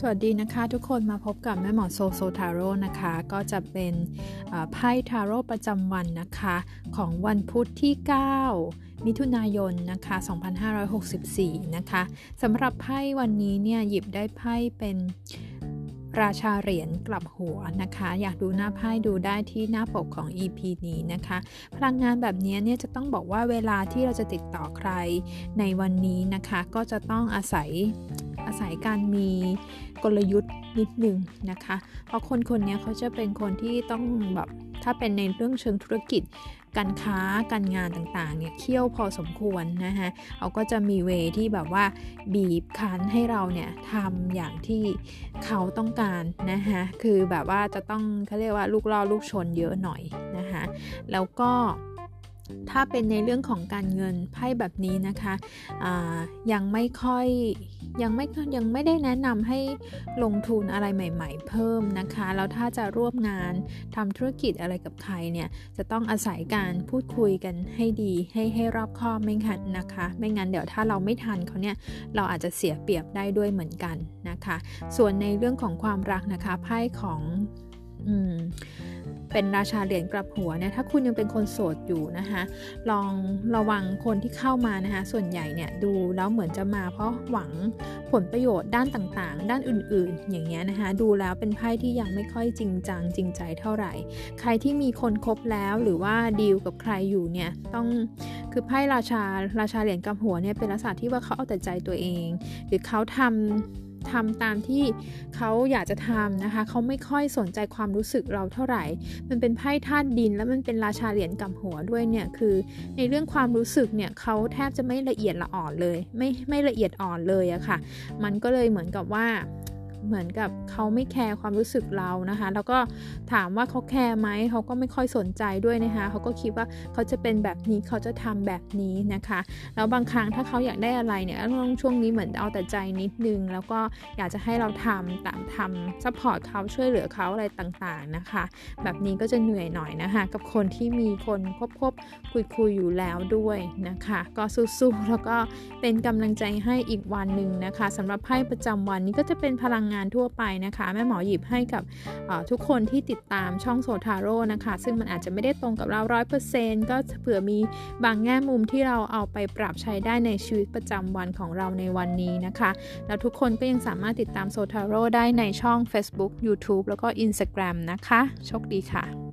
สวัสดีนะคะทุกคนมาพบกับแม่หมอโซโซทาโร่นะคะก็จะเป็นไพ่ทาโร่ประจำวันนะคะของวันพุธที่9มิถุนายนนะคะ2564นะคะสำหรับไพ่วันนี้เนี่ยหยิบได้ไพ่เป็นราชาเหรียญกลับหัวนะคะอยากดูหน้าไพ่ดูได้ที่หน้าปกของ EP นี้นะคะพลังงานแบบนี้เนี่ยจะต้องบอกว่าเวลาที่เราจะติดต่อใครในวันนี้นะคะก็จะต้องอาศัยการมีกลยุทธ์นิดนึงนะคะเพราะคนๆนี้เขาจะเป็นคนที่ต้องแบบถ้าเป็นในเรื่องเชิงธุรกิจการค้าการงานต่างๆเนี่ยเขี้ยวพอสมควรนะคะเขาก็จะมีเวที่แบบว่าบีบคั้นให้เราเนี่ยทำอย่างที่เขาต้องการนะคะคือแบบว่าจะต้องเขาเรียกว่าลูกล่อลูกชนเยอะหน่อยนะคะแล้วก็ถ้าเป็นในเรื่องของการเงินไพ่แบบนี้นะคะยังไม่ได้แนะนำให้ลงทุนอะไรใหม่ๆเพิ่มนะคะแล้วถ้าจะร่วมงานทำธุรกิจอะไรกับใครเนี่ยจะต้องอาศัยการพูดคุยกันให้ดีให้รอบคอบไม่งั้นนะคะไม่งั้นเดี๋ยวถ้าเราไม่ทันเขาเนี่ยเราอาจจะเสียเปรียบได้ด้วยเหมือนกันนะคะส่วนในเรื่องของความรักนะคะไพ่ของเป็นราชาเหรียญกลับหัวเนี่ยถ้าคุณยังเป็นคนโสดอยู่นะคะลองระวังคนที่เข้ามานะคะส่วนใหญ่เนี่ยดูแล้วเหมือนจะมาเพราะหวังผลประโยชน์ด้านต่างๆด้านอื่นๆอย่างเงี้ยนะคะดูแล้วเป็นไพ่ที่ยังไม่ค่อยจริงจังจริงใจเท่าไหร่ใครที่มีคนคบแล้วหรือว่าดีลกับใครอยู่เนี่ยต้องคือไพ่ราชาเหรียญกลับหัวเนี่ยเป็นลักษณะที่ว่าเขาเอาแต่ใจตัวเองหรือเขาทำตามที่เขาอยากจะทำนะคะเขาไม่ค่อยสนใจความรู้สึกเราเท่าไหร่มันเป็นไพ่ธาตุดินแล้วมันเป็นราชาเหรียญกำหัวด้วยเนี่ยคือในเรื่องความรู้สึกเนี่ยเขาแทบจะไม่ละเอียดละอ่อนเลยไม่ละเอียดอ่อนเลยอะค่ะมันก็เลยเหมือนกับเขาไม่แคร์ความรู้สึกเรานะคะแล้วก็ถามว่าเขาแคร์ไหมเขาก็ไม่ค่อยสนใจด้วยนะคะเขาก็คิดว่าเขาจะเป็นแบบนี้เขาจะทำแบบนี้นะคะแล้วบางครั้งถ้าเขาอยากได้อะไรเนี่ยต้องช่วงนี้เหมือนเอาแต่ใจนิดนึงแล้วก็อยากจะให้เราทำซัพพอร์ตเขาช่วยเหลือเขาอะไรต่างๆนะคะแบบนี้ก็จะเหนื่อยหน่อยนะคะกับคนที่มีคนคบคุยอยู่แล้วด้วยนะคะก็สู้ๆแล้วก็เป็นกำลังใจให้อีกวันนึงนะคะสำหรับไพ่ประจำวันนี้ก็จะเป็นพลังงานทั่วไปนะคะแม่หมอหยิบให้กับทุกคนที่ติดตามช่องโซทาโร่นะคะซึ่งมันอาจจะไม่ได้ตรงกับเรา 100% ก็เผื่อมีบางแง่มุมที่เราเอาไปปรับใช้ได้ในชีวิตประจำวันของเราในวันนี้นะคะแล้วทุกคนก็ยังสามารถติดตามโซทาโร่ได้ในช่อง Facebook YouTube แล้วก็ Instagram นะคะโชคดีค่ะ